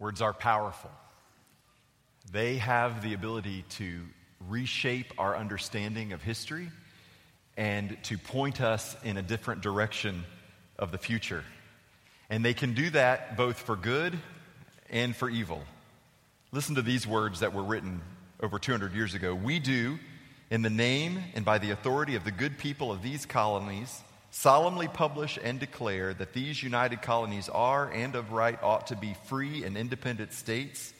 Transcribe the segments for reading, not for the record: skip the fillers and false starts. Words are powerful. They have the ability to reshape our understanding of history and to point us in a different direction of the future. And they can do that both for good and for evil. Listen to these words that were written over 200 years ago. We do, in the name and by the authority of the good people of these colonies, solemnly publish and declare that these united colonies are and of right ought to be free and independent states,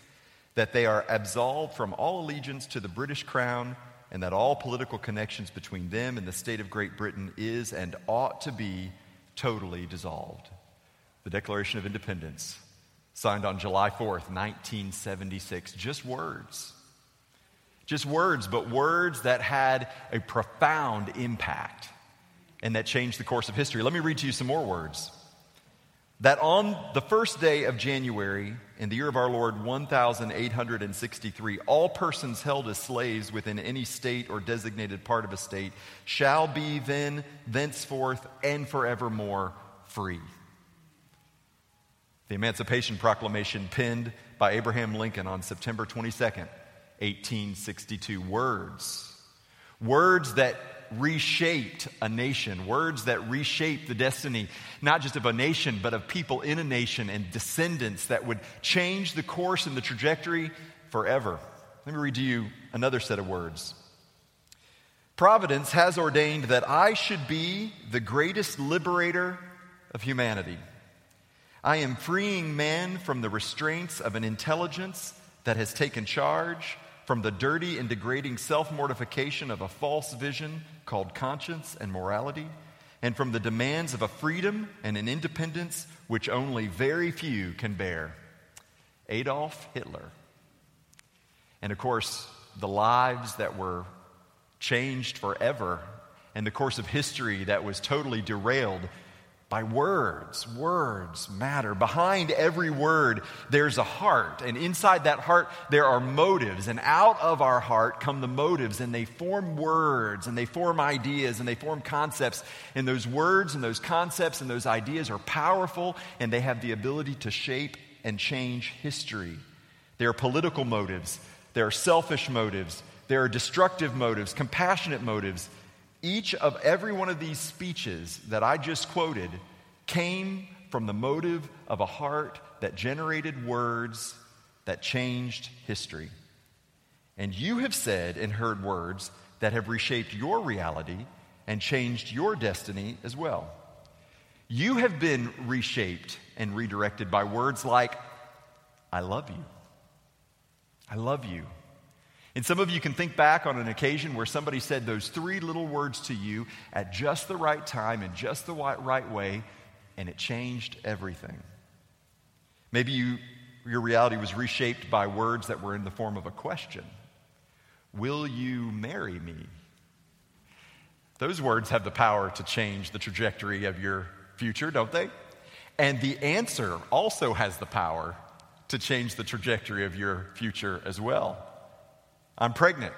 that they are absolved from all allegiance to the British crown, and that all political connections between them and the state of Great Britain is and ought to be totally dissolved. The Declaration of Independence, signed on July 4th, 1976. Just words, but words that had a profound impact and that changed the course of history. Let me read to you some more words. That on the first day of January in the year of our Lord 1863, all persons held as slaves within any state or designated part of a state shall be then, thenceforth, and forevermore free. The Emancipation Proclamation, penned by Abraham Lincoln on September 22nd, 1862. Words that reshaped a nation, words that reshaped the destiny, not just of a nation, but of people in a nation and descendants that would change the course and the trajectory forever. Let me read to you another set of words. Providence has ordained that I should be the greatest liberator of humanity. I am freeing man from the restraints of an intelligence that has taken charge, from the dirty and degrading self-mortification of a false vision called conscience and morality, and from the demands of a freedom and an independence which only very few can bear. Adolf Hitler. And of course, the lives that were changed forever and the course of history that was totally derailed by words. Words matter. Behind every word, there's a heart. And inside that heart, there are motives. And out of our heart come the motives. And they form words. And they form ideas. And they form concepts. And those words and those concepts and those ideas are powerful. And they have the ability to shape and change history. There are political motives. There are selfish motives. There are destructive motives, compassionate motives. Each of every one of these speeches that I just quoted came from the motive of a heart that generated words that changed history. And you have said and heard words that have reshaped your reality and changed your destiny as well. You have been reshaped and redirected by words like, I love you. I love you. And some of you can think back on an occasion where somebody said those three little words to you at just the right time in just the right way, and it changed everything. Maybe your reality was reshaped by words that were in the form of a question. Will you marry me? Those words have the power to change the trajectory of your future, don't they? And the answer also has the power to change the trajectory of your future as well. I'm pregnant.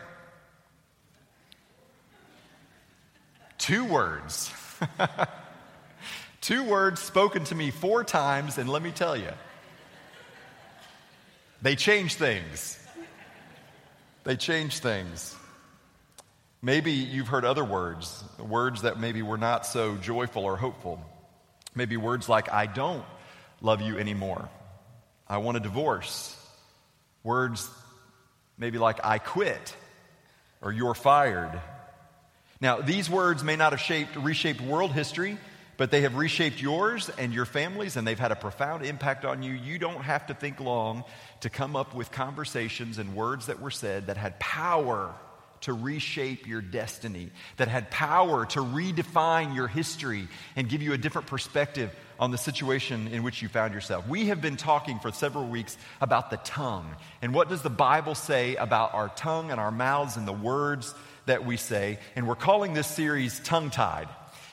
2 words. 2 words spoken to me 4 times, and let me tell you, they change things. They change things. Maybe you've heard other words, words that maybe were not so joyful or hopeful. Maybe words like, I don't love you anymore. I want a divorce. Words maybe like, I quit, or you're fired. Now, these words may not have reshaped world history, but they have reshaped yours and your family's, and they've had a profound impact on you. You don't have to think long to come up with conversations and words that were said that had power to reshape your destiny, that had power to redefine your history and give you a different perspective on the situation in which you found yourself. We have been talking for several weeks about the tongue. And what does the Bible say about our tongue and our mouths and the words that we say? And we're calling this series Tongue Tied.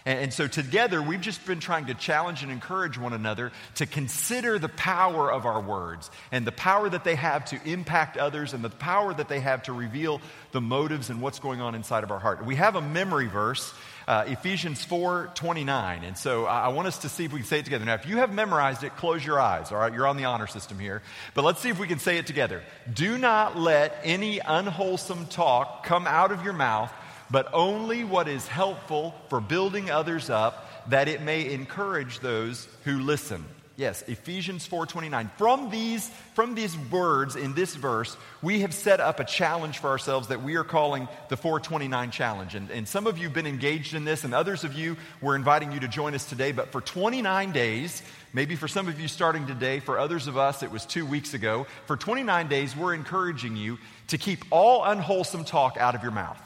And so together, we've just been trying to challenge and encourage one another to consider the power of our words and the power that they have to impact others and the power that they have to reveal the motives and what's going on inside of our heart. We have a memory verse, Ephesians 4:29. And so I want us to see if we can say it together. Now, if you have memorized it, close your eyes, all right? You're on the honor system here. But let's see if we can say it together. Do not let any unwholesome talk come out of your mouth, but only what is helpful for building others up, that it may encourage those who listen. Yes, Ephesians 4:29. From these words in this verse, we have set up a challenge for ourselves that we are calling the 4:29 challenge. And some of you have been engaged in this, and others of you, we're inviting you to join us today. But for 29 days, maybe for some of you starting today, for others of us, it was 2 weeks ago. For 29 days, we're encouraging you to keep all unwholesome talk out of your mouth.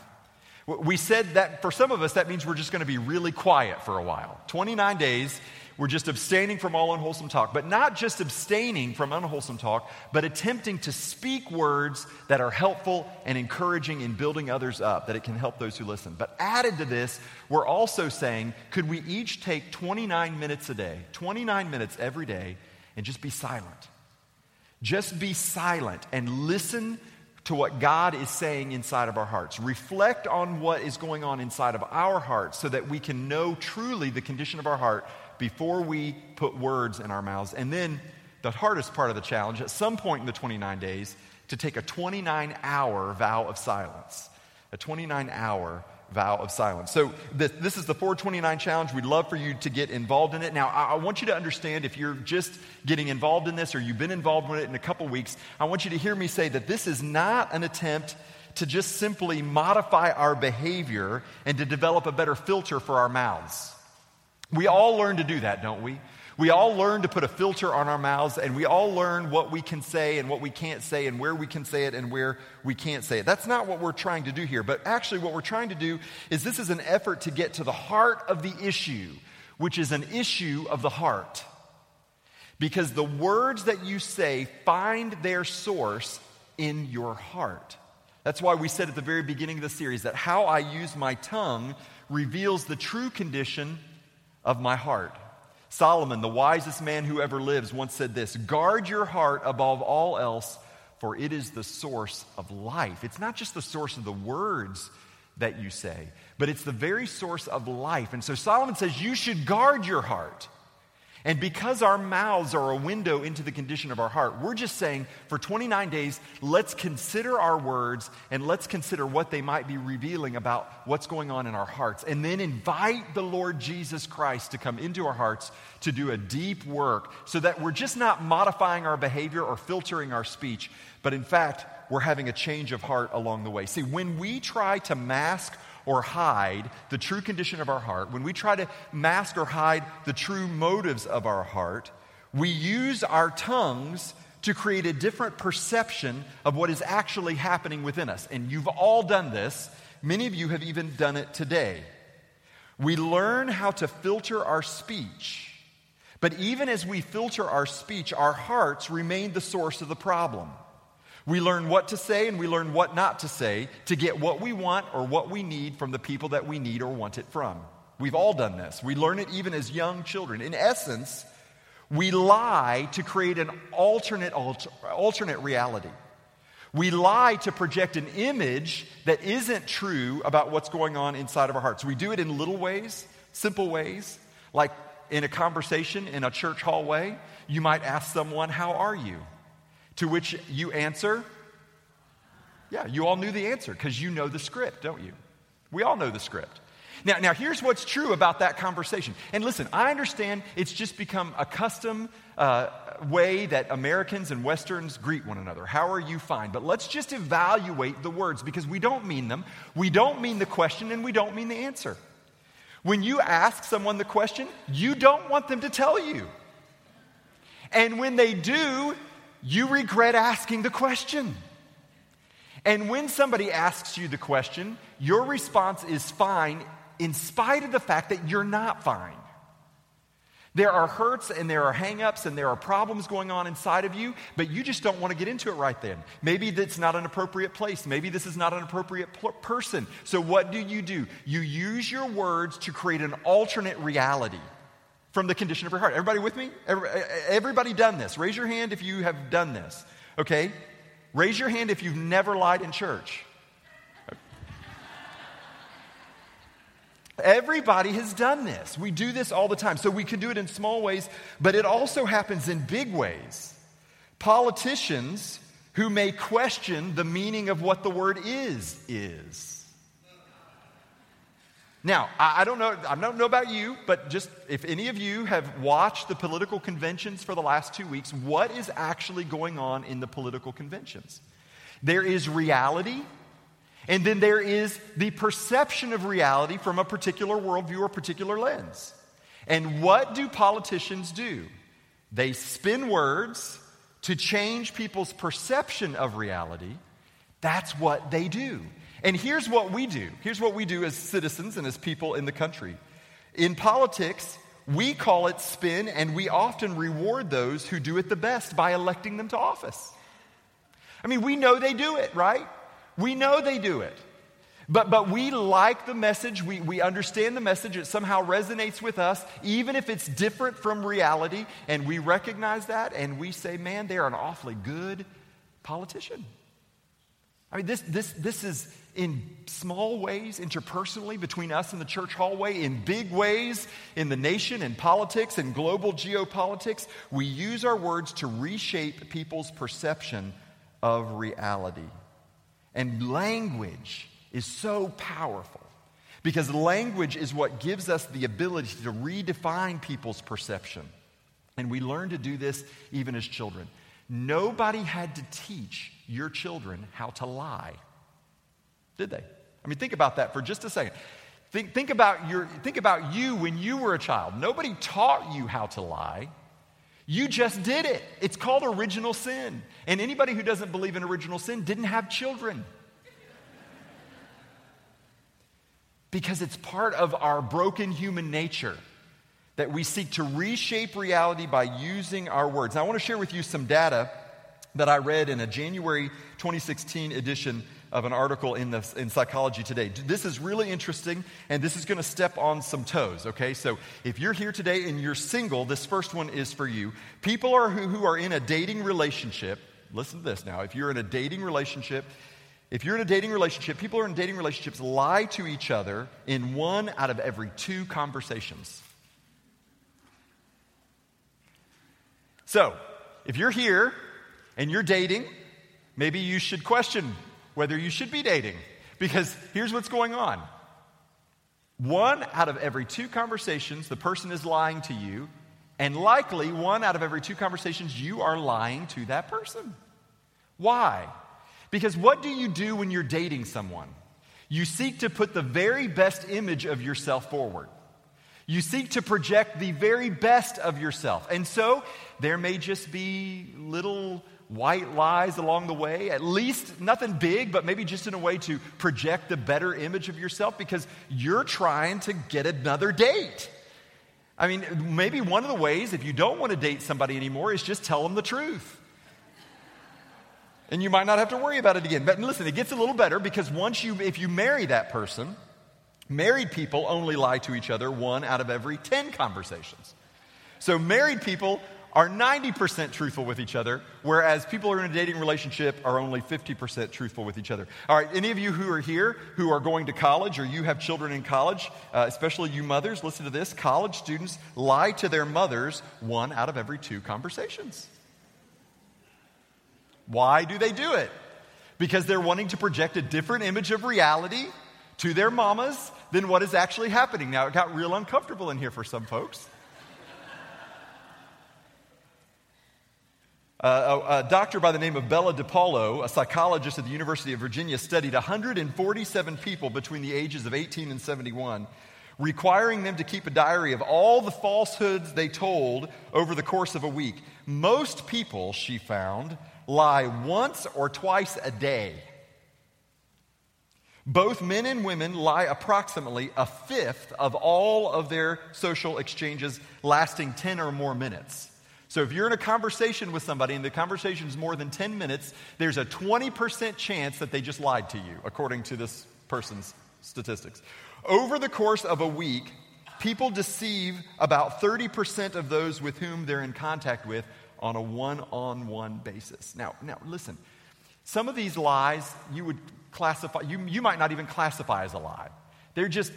We said that for some of us, that means we're just going to be really quiet for a while. 29 days, we're just abstaining from all unwholesome talk. But not just abstaining from unwholesome talk, but attempting to speak words that are helpful and encouraging in building others up, that it can help those who listen. But added to this, we're also saying, could we each take 29 minutes a day, 29 minutes every day, and just be silent? Just be silent and listen to what God is saying inside of our hearts. Reflect on what is going on inside of our hearts so that we can know truly the condition of our heart before we put words in our mouths. And then the hardest part of the challenge, at some point in the 29 days, to take a 29-hour vow of silence. A 29-hour vow of silence. So this is the 429 challenge. We'd love for you to get involved in it. Now, I want you to understand, if you're just getting involved in this or you've been involved with it in a couple weeks, I want you to hear me say that this is not an attempt to just simply modify our behavior and to develop a better filter for our mouths. We all learn to do that, don't we? We all learn to put a filter on our mouths, and we all learn what we can say and what we can't say and where we can say it and where we can't say it. That's not what we're trying to do here, but actually what we're trying to do is this is an effort to get to the heart of the issue, which is an issue of the heart. Because the words that you say find their source in your heart. That's why we said at the very beginning of the series that how I use my tongue reveals the true condition of my heart. Solomon, the wisest man who ever lives, once said this: guard your heart above all else, for it is the source of life. It's not just the source of the words that you say, but it's the very source of life. And so Solomon says you should guard your heart. And because our mouths are a window into the condition of our heart, we're just saying for 29 days, let's consider our words and let's consider what they might be revealing about what's going on in our hearts. And then invite the Lord Jesus Christ to come into our hearts to do a deep work so that we're just not modifying our behavior or filtering our speech, but in fact, we're having a change of heart along the way. See, when we try to mask or hide the true condition of our heart, when we try to mask or hide the true motives of our heart, we use our tongues to create a different perception of what is actually happening within us. And you've all done this. Many of you have even done it today. We learn how to filter our speech. But even as we filter our speech, our hearts remain the source of the problem. We learn what to say and we learn what not to say to get what we want or what we need from the people that we need or want it from. We've all done this. We learn it even as young children. In essence, we lie to create an alternate reality. We lie to project an image that isn't true about what's going on inside of our hearts. We do it in little ways, simple ways, like in a conversation in a church hallway. You might ask someone, "How are you?" To which you answer, yeah, you all knew the answer because you know the script, don't you? We all know the script. Now, here's what's true about that conversation. And listen, I understand it's just become a custom way that Americans and Westerns greet one another. How are you? Fine. But let's just evaluate the words because we don't mean them. We don't mean the question and we don't mean the answer. When you ask someone the question, you don't want them to tell you. And when they do, you regret asking the question. And when somebody asks you the question, your response is fine in spite of the fact that you're not fine. There are hurts and there are hang-ups and there are problems going on inside of you, but you just don't want to get into it right then. Maybe that's not an appropriate place. Maybe this is not an appropriate person. So what do? You use your words to create an alternate reality from the condition of your heart. Everybody with me? Everybody done this? Raise your hand if you have done this, okay? Raise your hand if you've never lied in church. Everybody has done this. We do this all the time. So we can do it in small ways, but it also happens in big ways. Politicians who may question the meaning of what the word is. Now, I don't know about you, but just if any of you have watched the political conventions for the last 2 weeks, what is actually going on in the political conventions? There is reality. And then there is the perception of reality from a particular worldview or particular lens. And what do politicians do? They spin words to change people's perception of reality. That's what they do. And here's what we do. Here's what we do as citizens and as people in the country. In politics, we call it spin, and we often reward those who do it the best by electing them to office. I mean, we know they do it, right? We know they do it, but we like the message, we understand the message, it somehow resonates with us, even if it's different from reality, and we recognize that, and we say, man, they're an awfully good politician. I mean, this is in small ways, interpersonally, between us and the church hallway, in big ways, in the nation, in politics, in global geopolitics. We use our words to reshape people's perception of reality. And language is so powerful because language is what gives us the ability to redefine people's perception. And we learn to do this even as children. Nobody had to teach your children how to lie, did they? I mean, think about that for just a second. Think about you when you were a child. Nobody taught you how to lie. You just did it. It's called original sin. And anybody who doesn't believe in original sin didn't have children. Because it's part of our broken human nature that we seek to reshape reality by using our words. Now, I want to share with you some data that I read in a January 2016 edition of an article in Psychology Today. This is really interesting, and this is going to step on some toes, okay? So if you're here today and you're single, this first one is for you. People who are in a dating relationship, listen to this now, if you're in a dating relationship, people who are in dating relationships lie to each other in 1 out of every 2 conversations. So if you're here and you're dating, maybe you should question whether you should be dating, because here's what's going on. 1 out of every 2 conversations, the person is lying to you, and likely 1 out of every 2 conversations, you are lying to that person. Why? Because what do you do when you're dating someone? You seek to put the very best image of yourself forward. You seek to project the very best of yourself. And so there may just be little white lies along the way, at least nothing big, but maybe just in a way to project the better image of yourself because you're trying to get another date. I mean, maybe one of the ways, if you don't want to date somebody anymore, is just tell them the truth. And you might not have to worry about it again. But listen, it gets a little better because if you marry that person, married people only lie to each other 1 out of every 10 conversations. So married people are 90% truthful with each other, whereas people who are in a dating relationship are only 50% truthful with each other. All right, any of you who are here who are going to college or you have children in college, especially you mothers, listen to this. College students lie to their mothers 1 out of every 2 conversations. Why do they do it? Because they're wanting to project a different image of reality to their mamas than what is actually happening. Now, it got real uncomfortable in here for some folks. A doctor by the name of Bella DePaulo, a psychologist at the University of Virginia, studied 147 people between the ages of 18 and 71, requiring them to keep a diary of all the falsehoods they told over the course of a week. Most people, she found, lie once or twice a day. Both men and women lie approximately a fifth of all of their social exchanges lasting 10 or more minutes. So if you're in a conversation with somebody and the conversation is more than 10 minutes, there's a 20% chance that they just lied to you, according to this person's statistics. Over the course of a week, people deceive about 30% of those with whom they're in contact with on a one-on-one basis. Now listen, some of these lies you would classify, you might not even classify as a lie. They're just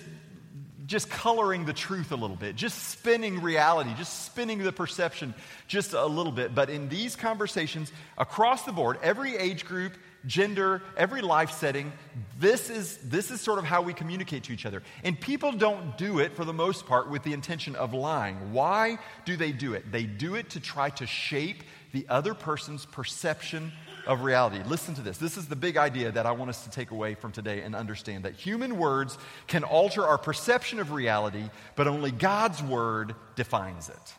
coloring the truth a little bit, just spinning reality, just spinning the perception just a little bit. But in these conversations across the board, every age group, gender, every life setting, this is sort of how we communicate to each other. And people don't do it for the most part with the intention of lying. Why do they do it? They do it to try to shape the other person's perception of reality. Listen to this. This is the big idea that I want us to take away from today and understand that human words can alter our perception of reality, but only God's word defines it.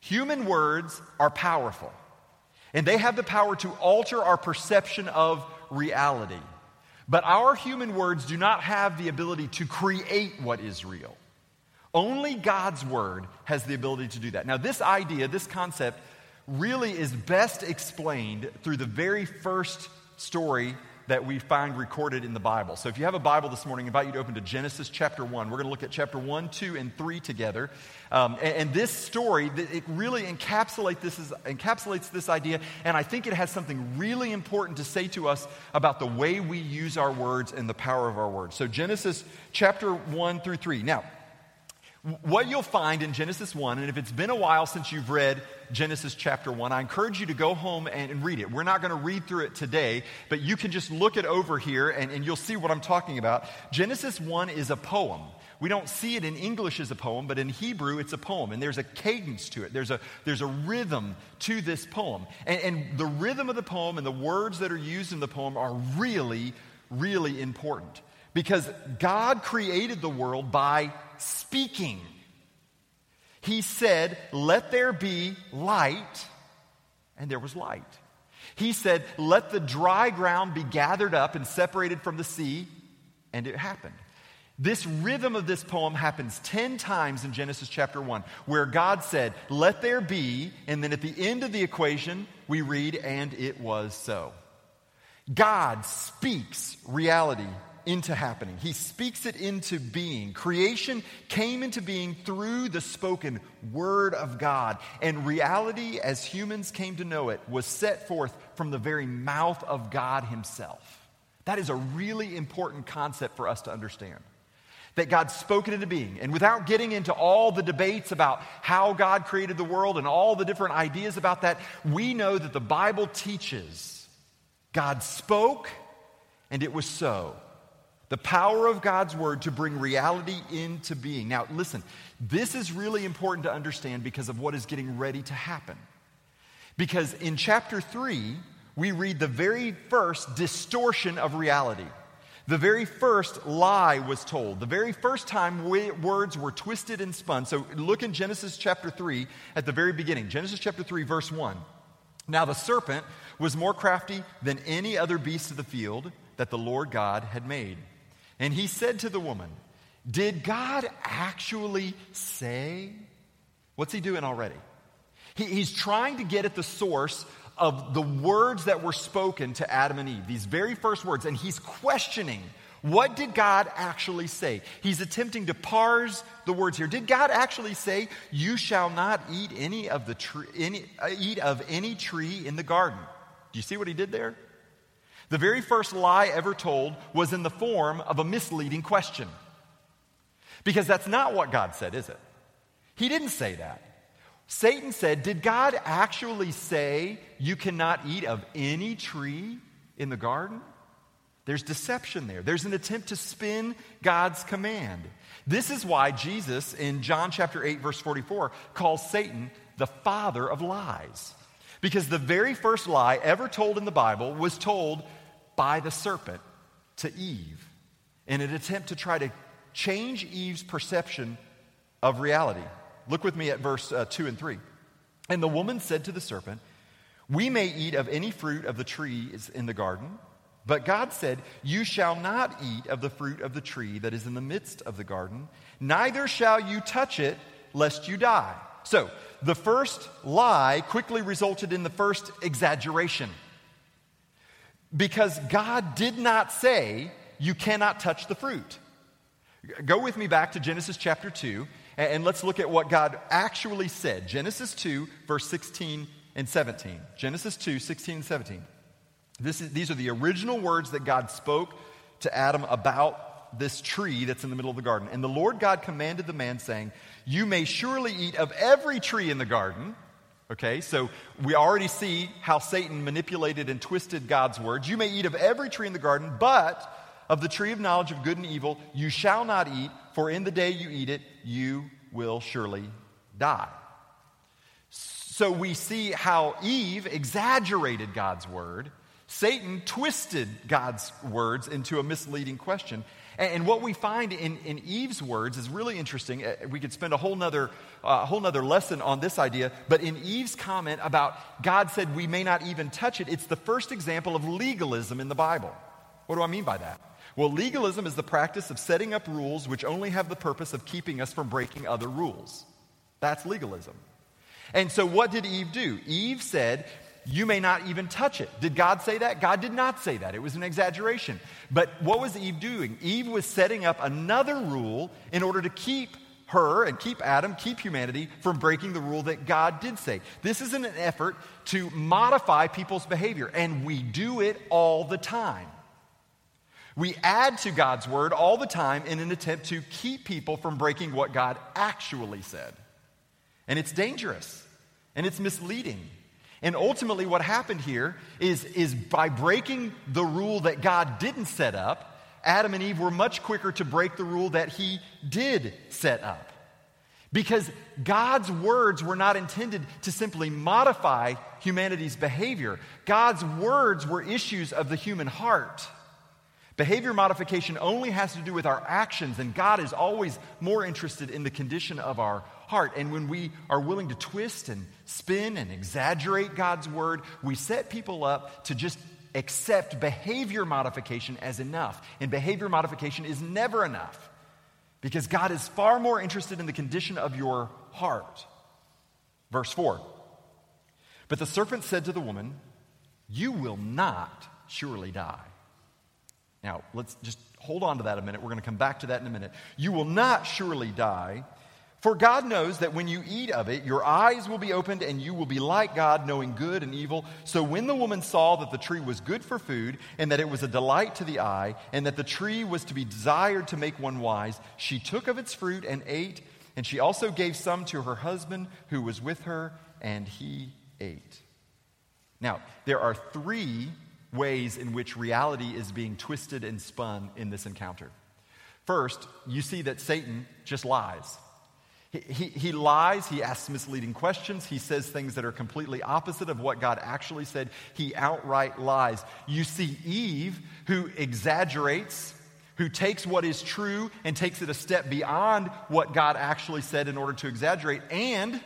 Human words are powerful, and they have the power to alter our perception of reality. But our human words do not have the ability to create what is real. Only God's word has the ability to do that. Now, this idea, this concept, really is best explained through the very first story that we find recorded in the Bible. So if you have a Bible this morning, I invite you to open to Genesis chapter 1. We're going to look at chapter 1, 2, and 3 together. And this story, it really encapsulates this idea, and I think it has something really important to say to us about the way we use our words and the power of our words. So Genesis chapter 1 through 3. Now, what you'll find in Genesis 1, and if it's been a while since you've read Genesis chapter 1, I encourage you to go home and read it. We're not going to read through it today, but you can just look it over here and you'll see what I'm talking about. Genesis 1 is a poem. We don't see it in English as a poem, but in Hebrew it's a poem, and there's a cadence to it. There's a rhythm to this poem. And the rhythm of the poem and the words that are used in the poem are really, really important. Because God created the world by speaking. He said, "Let there be light," and there was light. He said, "Let the dry ground be gathered up and separated from the sea," and it happened. This rhythm of this poem happens 10 times in Genesis chapter 1, where God said, "Let there be," and then at the end of the equation, we read, "And it was so." God speaks reality into happening. He speaks it into being. Creation came into being through the spoken word of God, and reality as humans came to know it was set forth from the very mouth of God himself. That is a really important concept for us to understand. That God spoke it into being. And without getting into all the debates about how God created the world and all the different ideas about that, we know that the Bible teaches God spoke and it was so. The power of God's word to bring reality into being. Now, listen, this is really important to understand because of what is getting ready to happen. Because in chapter 3, we read the very first distortion of reality. The very first lie was told. The very first time words were twisted and spun. So look in Genesis chapter 3 at the very beginning. Genesis chapter 3, verse 1. "Now the serpent was more crafty than any other beast of the field that the Lord God had made. And he said to the woman, 'Did God actually say?'" What's he doing already? He's trying to get at the source of the words that were spoken to Adam and Eve, these very first words, and he's questioning, what did God actually say? He's attempting to parse the words here. Did God actually say, "You shall not eat any tree in the garden"? Do you see what he did there? The very first lie ever told was in the form of a misleading question. Because that's not what God said, is it? He didn't say that. Satan said, "Did God actually say you cannot eat of any tree in the garden?" There's deception there. There's an attempt to spin God's command. This is why Jesus in John chapter 8, verse 44, calls Satan the father of lies. Because the very first lie ever told in the Bible was told by the serpent to Eve in an attempt to try to change Eve's perception of reality. Look with me at verse 2 and 3. "And the woman said to the serpent, 'We may eat of any fruit of the trees in the garden, But God said, you shall not eat of the fruit of the tree that is in the midst of the garden, neither shall you touch it, lest you die. So, the first lie quickly resulted in the first exaggeration. Because God did not say, you cannot touch the fruit. Go with me back to Genesis chapter 2, and let's look at what God actually said. Genesis 2, verse 16 and 17. Genesis 2, 16 and 17. These are the original words that God spoke to Adam about this tree that's in the middle of the garden. And the Lord God commanded the man, saying, you may surely eat of every tree in the garden. Okay, so we already see how Satan manipulated and twisted God's words. You may eat of every tree in the garden, but of the tree of knowledge of good and evil you shall not eat, for in the day you eat it, you will surely die. So we see how Eve exaggerated God's word. Satan twisted God's words into a misleading question. And what we find in Eve's words is really interesting. We could spend a whole nother lesson on this idea. But in Eve's comment about God said we may not even touch it, it's the first example of legalism in the Bible. What do I mean by that? Well, legalism is the practice of setting up rules which only have the purpose of keeping us from breaking other rules. That's legalism. And so what did Eve do? Eve said, you may not even touch it. Did God say that? God did not say that. It was an exaggeration. But what was Eve doing? Eve was setting up another rule in order to keep her and keep Adam, keep humanity from breaking the rule that God did say. This is an effort to modify people's behavior, and we do it all the time. We add to God's word all the time in an attempt to keep people from breaking what God actually said. And it's dangerous, and it's misleading. And ultimately what happened here is by breaking the rule that God didn't set up, Adam and Eve were much quicker to break the rule that he did set up. Because God's words were not intended to simply modify humanity's behavior. God's words were issues of the human heart. Behavior modification only has to do with our actions, and God is always more interested in the condition of our heart. And when we are willing to twist and spin and exaggerate God's word, we set people up to just accept behavior modification as enough. And behavior modification is never enough because God is far more interested in the condition of your heart. Verse 4, but the serpent said to the woman, you will not surely die. Now, let's just hold on to that a minute. We're going to come back to that in a minute. You will not surely die, for God knows that when you eat of it, your eyes will be opened and you will be like God, knowing good and evil. So when the woman saw that the tree was good for food and that it was a delight to the eye and that the tree was to be desired to make one wise, she took of its fruit and ate, and she also gave some to her husband who was with her, and he ate. Now, there are three ways in which reality is being twisted and spun in this encounter. First, you see that Satan just lies. He lies, he asks misleading questions, he says things that are completely opposite of what God actually said. He outright lies. You see Eve, who exaggerates, who takes what is true and takes it a step beyond what God actually said in order to exaggerate. And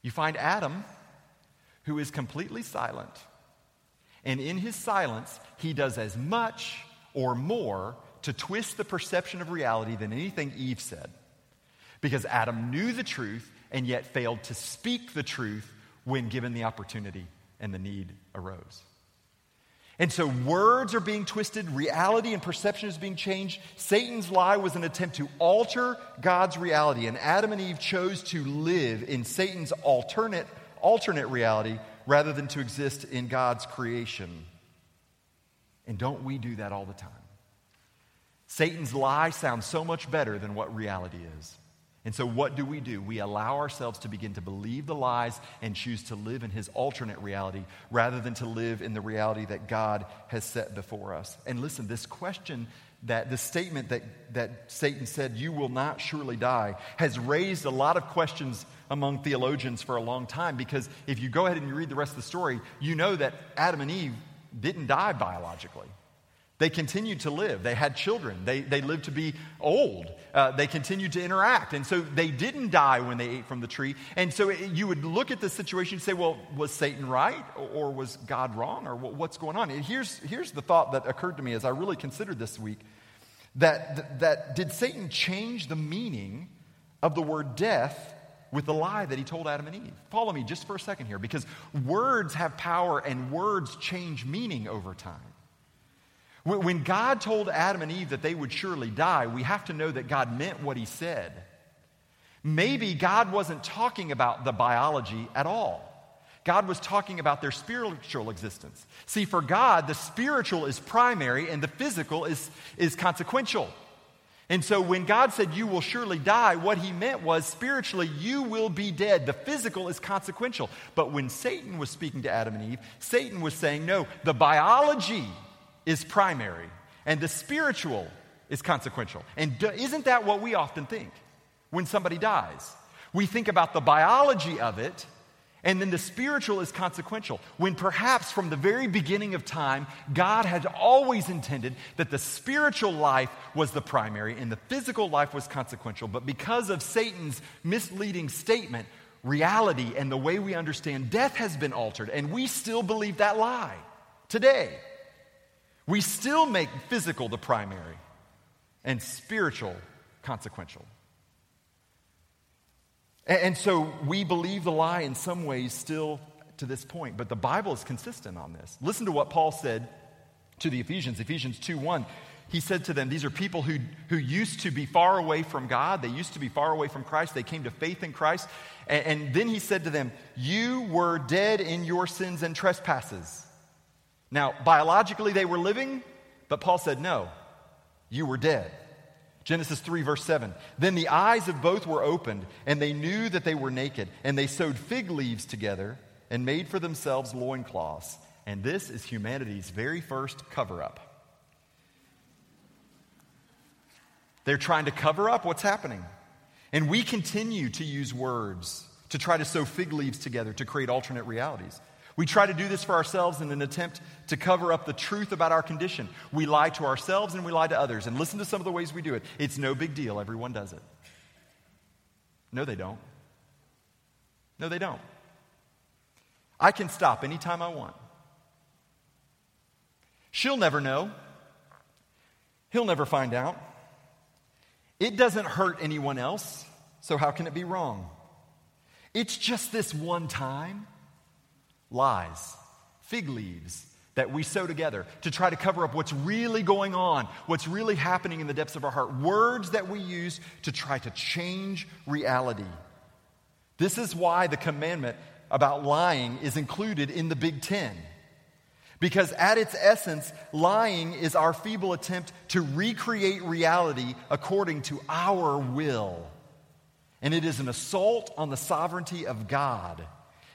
you find Adam, who is completely silent. And in his silence, he does as much or more to twist the perception of reality than anything Eve said. Because Adam knew the truth and yet failed to speak the truth when given the opportunity and the need arose. And so words are being twisted, reality and perception is being changed. Satan's lie was an attempt to alter God's reality, and Adam and Eve chose to live in Satan's alternate reality rather than to exist in God's creation. And don't we do that all the time? Satan's lie sounds so much better than what reality is. And so what do? We allow ourselves to begin to believe the lies and choose to live in his alternate reality rather than to live in the reality that God has set before us. And listen, this question, this statement that Satan said, you will not surely die, has raised a lot of questions among theologians for a long time, because if you go ahead and you read the rest of the story, you know that Adam and Eve didn't die biologically. They continued to live. They had children. They lived to be old. They continued to interact. And so they didn't die when they ate from the tree. And so you would look at the situation and say, well, was Satan right? Or was God wrong? Or what's going on? And here's the thought that occurred to me as I really considered this week. That did Satan change the meaning of the word death with the lie that he told Adam and Eve? Follow me just for a second here, because words have power and words change meaning over time. When God told Adam and Eve that they would surely die, we have to know that God meant what he said. Maybe God wasn't talking about the biology at all. God was talking about their spiritual existence. See, for God, the spiritual is primary and the physical is consequential. And so when God said, you will surely die, what he meant was spiritually, you will be dead. The physical is consequential. But when Satan was speaking to Adam and Eve, Satan was saying, no, the biology is primary, and the spiritual is consequential. And isn't that what we often think when somebody dies? We think about the biology of it, and then the spiritual is consequential, when perhaps from the very beginning of time, God had always intended that the spiritual life was the primary and the physical life was consequential. But because of Satan's misleading statement, reality and the way we understand death has been altered, and we still believe that lie today. We still make physical the primary and spiritual consequential. And so we believe the lie in some ways still to this point, but the Bible is consistent on this. Listen to what Paul said to the Ephesians, Ephesians 2:1. He said to them, these are people who used to be far away from God. They used to be far away from Christ. They came to faith in Christ. And then he said to them, you were dead in your sins and trespasses. Now, biologically, they were living, but Paul said, no, you were dead. Genesis 3, verse 7. Then the eyes of both were opened, and they knew that they were naked, and they sewed fig leaves together and made for themselves loincloths. And this is humanity's very first cover-up. They're trying to cover up what's happening. And we continue to use words to try to sew fig leaves together to create alternate realities. We try to do this for ourselves in an attempt to cover up the truth about our condition. We lie to ourselves and we lie to others. And listen to some of the ways we do it. It's no big deal. Everyone does it. No, they don't. No, they don't. I can stop anytime I want. She'll never know. He'll never find out. It doesn't hurt anyone else, so how can it be wrong? It's just this one time. Lies, fig leaves that we sew together to try to cover up what's really going on, what's really happening in the depths of our heart, words that we use to try to change reality. This is why the commandment about lying is included in the Big Ten, because at its essence, lying is our feeble attempt to recreate reality according to our will, and it is an assault on the sovereignty of God.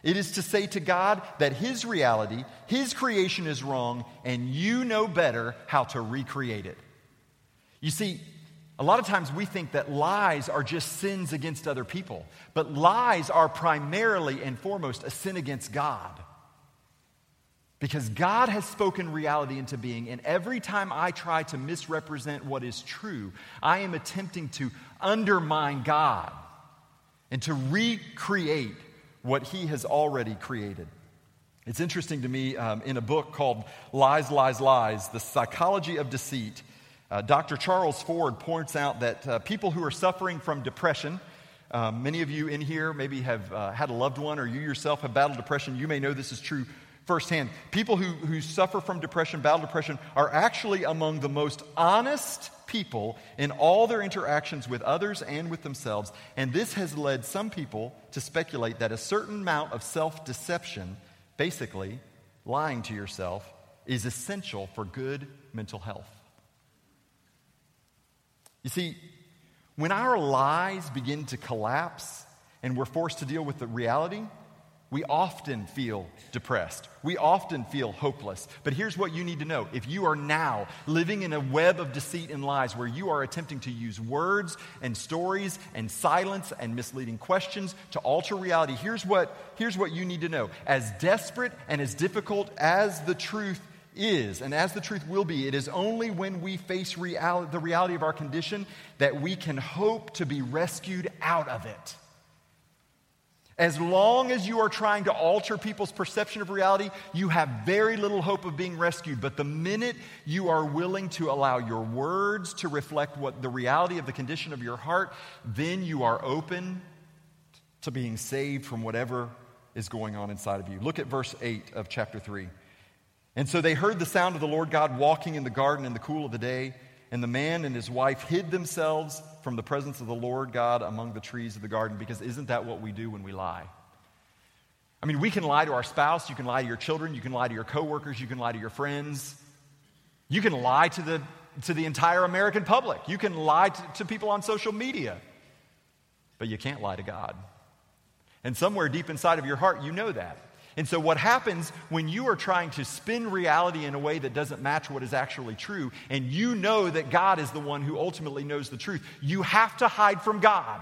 It is to say to God that his reality, his creation is wrong, and you know better how to recreate it. You see, a lot of times we think that lies are just sins against other people, but lies are primarily and foremost a sin against God. Because God has spoken reality into being, and every time I try to misrepresent what is true, I am attempting to undermine God and to recreate what he has already created. It's interesting to me, in a book called Lies, Lies, Lies, The Psychology of Deceit, Dr. Charles Ford points out that people who are suffering from depression, many of you in here maybe have had a loved one, or you yourself have battled depression. You may know this is true firsthand. People who suffer from depression, battle depression, are actually among the most honest people in all their interactions with others and with themselves, and this has led some people to speculate that a certain amount of self-deception, basically lying to yourself, is essential for good mental health. You see, when our lies begin to collapse and we're forced to deal with the reality, we often feel depressed. We often feel hopeless. But here's what you need to know. If you are now living in a web of deceit and lies where you are attempting to use words and stories and silence and misleading questions to alter reality, here's what you need to know. As desperate and as difficult as the truth is and as the truth will be, it is only when we face the reality of our condition that we can hope to be rescued out of it. As long as you are trying to alter people's perception of reality, you have very little hope of being rescued. But the minute you are willing to allow your words to reflect what the reality of the condition of your heart, then you are open to being saved from whatever is going on inside of you. Look at verse 8 of chapter 3. And so they heard the sound of the Lord God walking in the garden in the cool of the day, and the man and his wife hid themselves from the presence of the Lord God among the trees of the garden. Because isn't that what we do when we lie? I mean, we can lie to our spouse, you can lie to your children, you can lie to your coworkers, you can lie to your friends. You can lie to the entire American public. You can lie to people on social media. But you can't lie to God. And somewhere deep inside of your heart, you know that. And so what happens when you are trying to spin reality in a way that doesn't match what is actually true, and you know that God is the one who ultimately knows the truth, you have to hide from God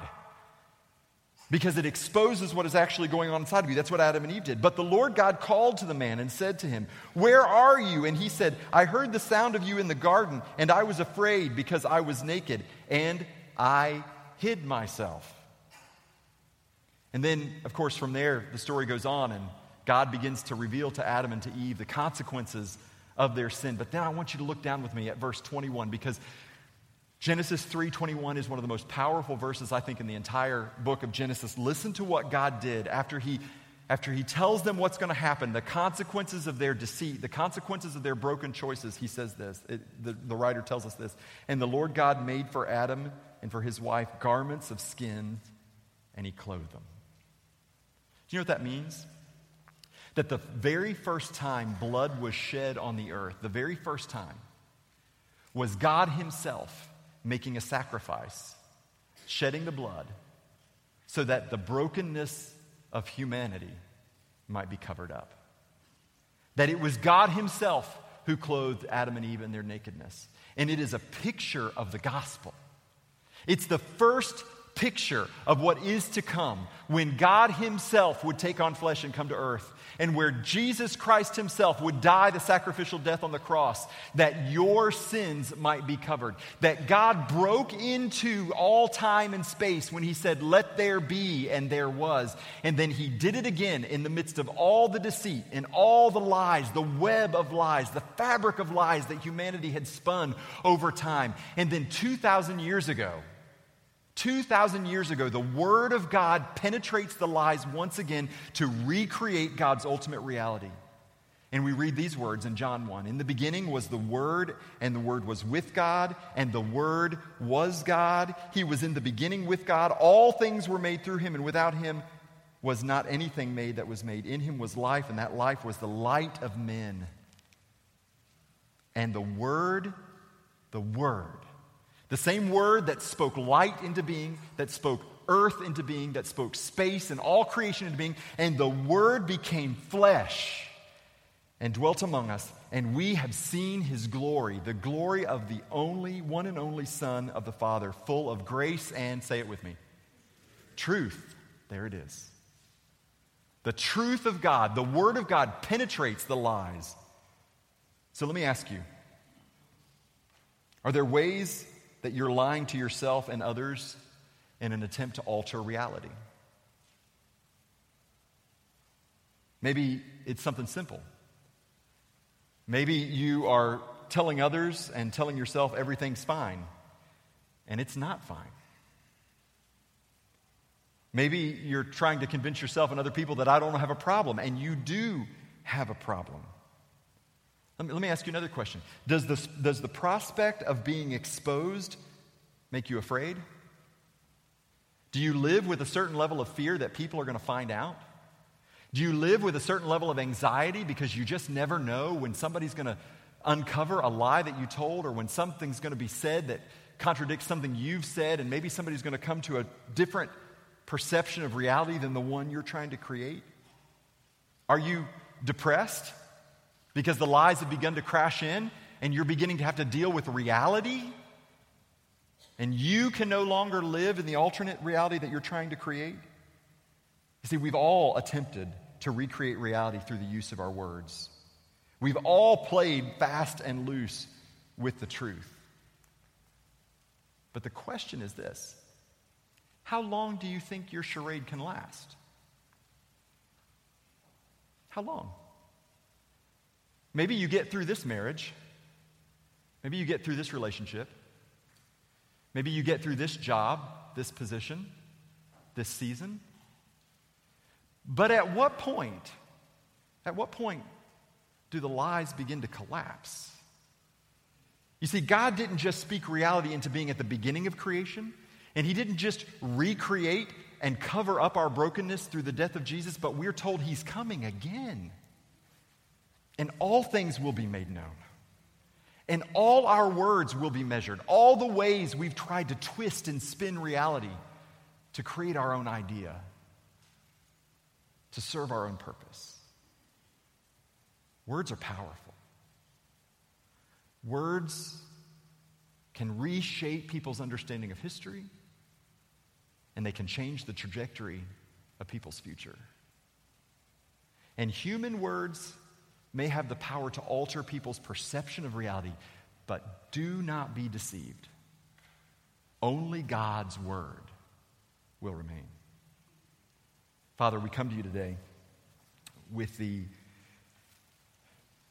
because it exposes what is actually going on inside of you. That's what Adam and Eve did. But the Lord God called to the man and said to him, "Where are you?" And he said, "I heard the sound of you in the garden, and I was afraid because I was naked, and I hid myself." And then, of course, from there, the story goes on, and God begins to reveal to Adam and to Eve the consequences of their sin. But now I want you to look down with me at verse 21, because Genesis 3:21 is one of the most powerful verses, I think, in the entire book of Genesis. Listen to what God did after he tells them what's going to happen, the consequences of their deceit, the consequences of their broken choices. He says this. The writer tells us this. "And the Lord God made for Adam and for his wife garments of skin, and he clothed them." Do you know what that means? That the very first time blood was shed on the earth, the very first time, was God himself making a sacrifice, shedding the blood, so that the brokenness of humanity might be covered up. That it was God himself who clothed Adam and Eve in their nakedness. And it is a picture of the gospel. It's the first picture of what is to come when God himself would take on flesh and come to earth, and where Jesus Christ himself would die the sacrificial death on the cross, that your sins might be covered. That God broke into all time and space when he said, "Let there be," and there was. And then he did it again in the midst of all the deceit and all the lies, the web of lies, the fabric of lies that humanity had spun over time. And then 2,000 years ago, the Word of God penetrates the lies once again to recreate God's ultimate reality. And we read these words in John 1. "In the beginning was the Word, and the Word was with God, and the Word was God. He was in the beginning with God. All things were made through him, and without him was not anything made that was made. In him was life, and that life was the light of men. And the Word, the same word that spoke light into being, that spoke earth into being, that spoke space and all creation into being, and the Word became flesh and dwelt among us, and we have seen his glory, the glory of the only, one and only Son of the Father, full of grace and," say it with me, "truth." There it is. The truth of God, the Word of God penetrates the lies. So let me ask you, are there ways that you're lying to yourself and others in an attempt to alter reality? Maybe it's something simple. Maybe you are telling others and telling yourself everything's fine, and it's not fine. Maybe you're trying to convince yourself and other people that I don't have a problem, and you do have a problem. Let me ask you another question. Does the prospect of being exposed make you afraid? Do you live with a certain level of fear that people are going to find out? Do you live with a certain level of anxiety because you just never know when somebody's going to uncover a lie that you told, or when something's going to be said that contradicts something you've said, and maybe somebody's going to come to a different perception of reality than the one you're trying to create? Are you depressed? Because the lies have begun to crash in, and you're beginning to have to deal with reality, and you can no longer live in the alternate reality that you're trying to create. You see, we've all attempted to recreate reality through the use of our words. We've all played fast and loose with the truth. But the question is this: how long do you think your charade can last? How long? Maybe you get through this marriage. Maybe you get through this relationship. Maybe you get through this job, this position, this season. But at what point do the lies begin to collapse? You see, God didn't just speak reality into being at the beginning of creation, and he didn't just recreate and cover up our brokenness through the death of Jesus, but we're told he's coming again. And all things will be made known. And all our words will be measured. All the ways we've tried to twist and spin reality to create our own idea, to serve our own purpose. Words are powerful. Words can reshape people's understanding of history, and they can change the trajectory of people's future. And human words may have the power to alter people's perception of reality, but do not be deceived. Only God's word will remain. Father, we come to you today with the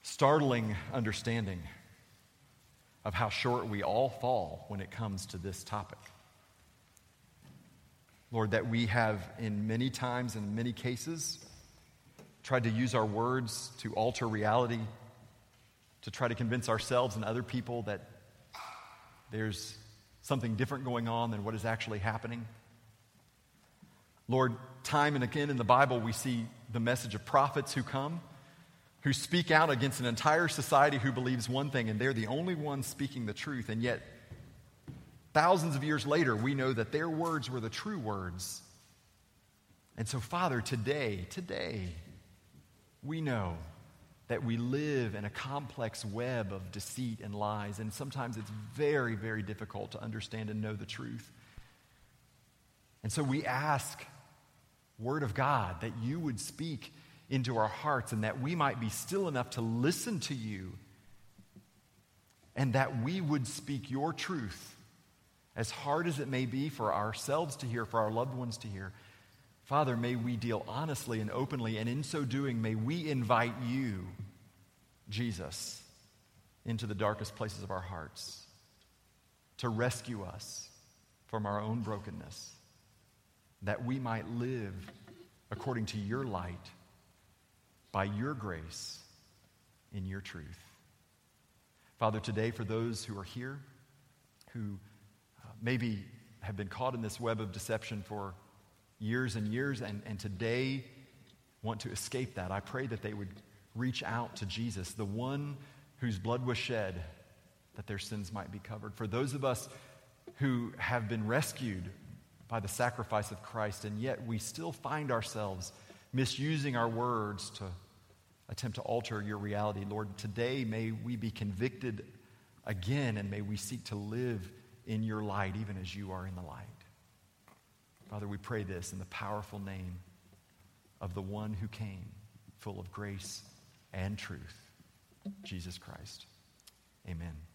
startling understanding of how short we all fall when it comes to this topic. Lord, that we have in many times and many cases tried to use our words to alter reality, to try to convince ourselves and other people that there's something different going on than what is actually happening. Lord, time and again in the Bible we see the message of prophets who come, who speak out against an entire society who believes one thing, and they're the only ones speaking the truth, and yet thousands of years later we know that their words were the true words. And so, Father, today, we know that we live in a complex web of deceit and lies, and sometimes it's very, very difficult to understand and know the truth. And so we ask, Word of God, that you would speak into our hearts and that we might be still enough to listen to you and that we would speak your truth, as hard as it may be for ourselves to hear, for our loved ones to hear. Father, may we deal honestly and openly, and in so doing, may we invite you, Jesus, into the darkest places of our hearts to rescue us from our own brokenness, that we might live according to your light, by your grace, in your truth. Father, today for those who are here, who maybe have been caught in this web of deception for years and years, and today want to escape that, I pray that they would reach out to Jesus, the one whose blood was shed, that their sins might be covered. For those of us who have been rescued by the sacrifice of Christ, and yet we still find ourselves misusing our words to attempt to alter your reality, Lord, today may we be convicted again, and may we seek to live in your light, even as you are in the light. Father, we pray this in the powerful name of the one who came full of grace and truth, Jesus Christ. Amen.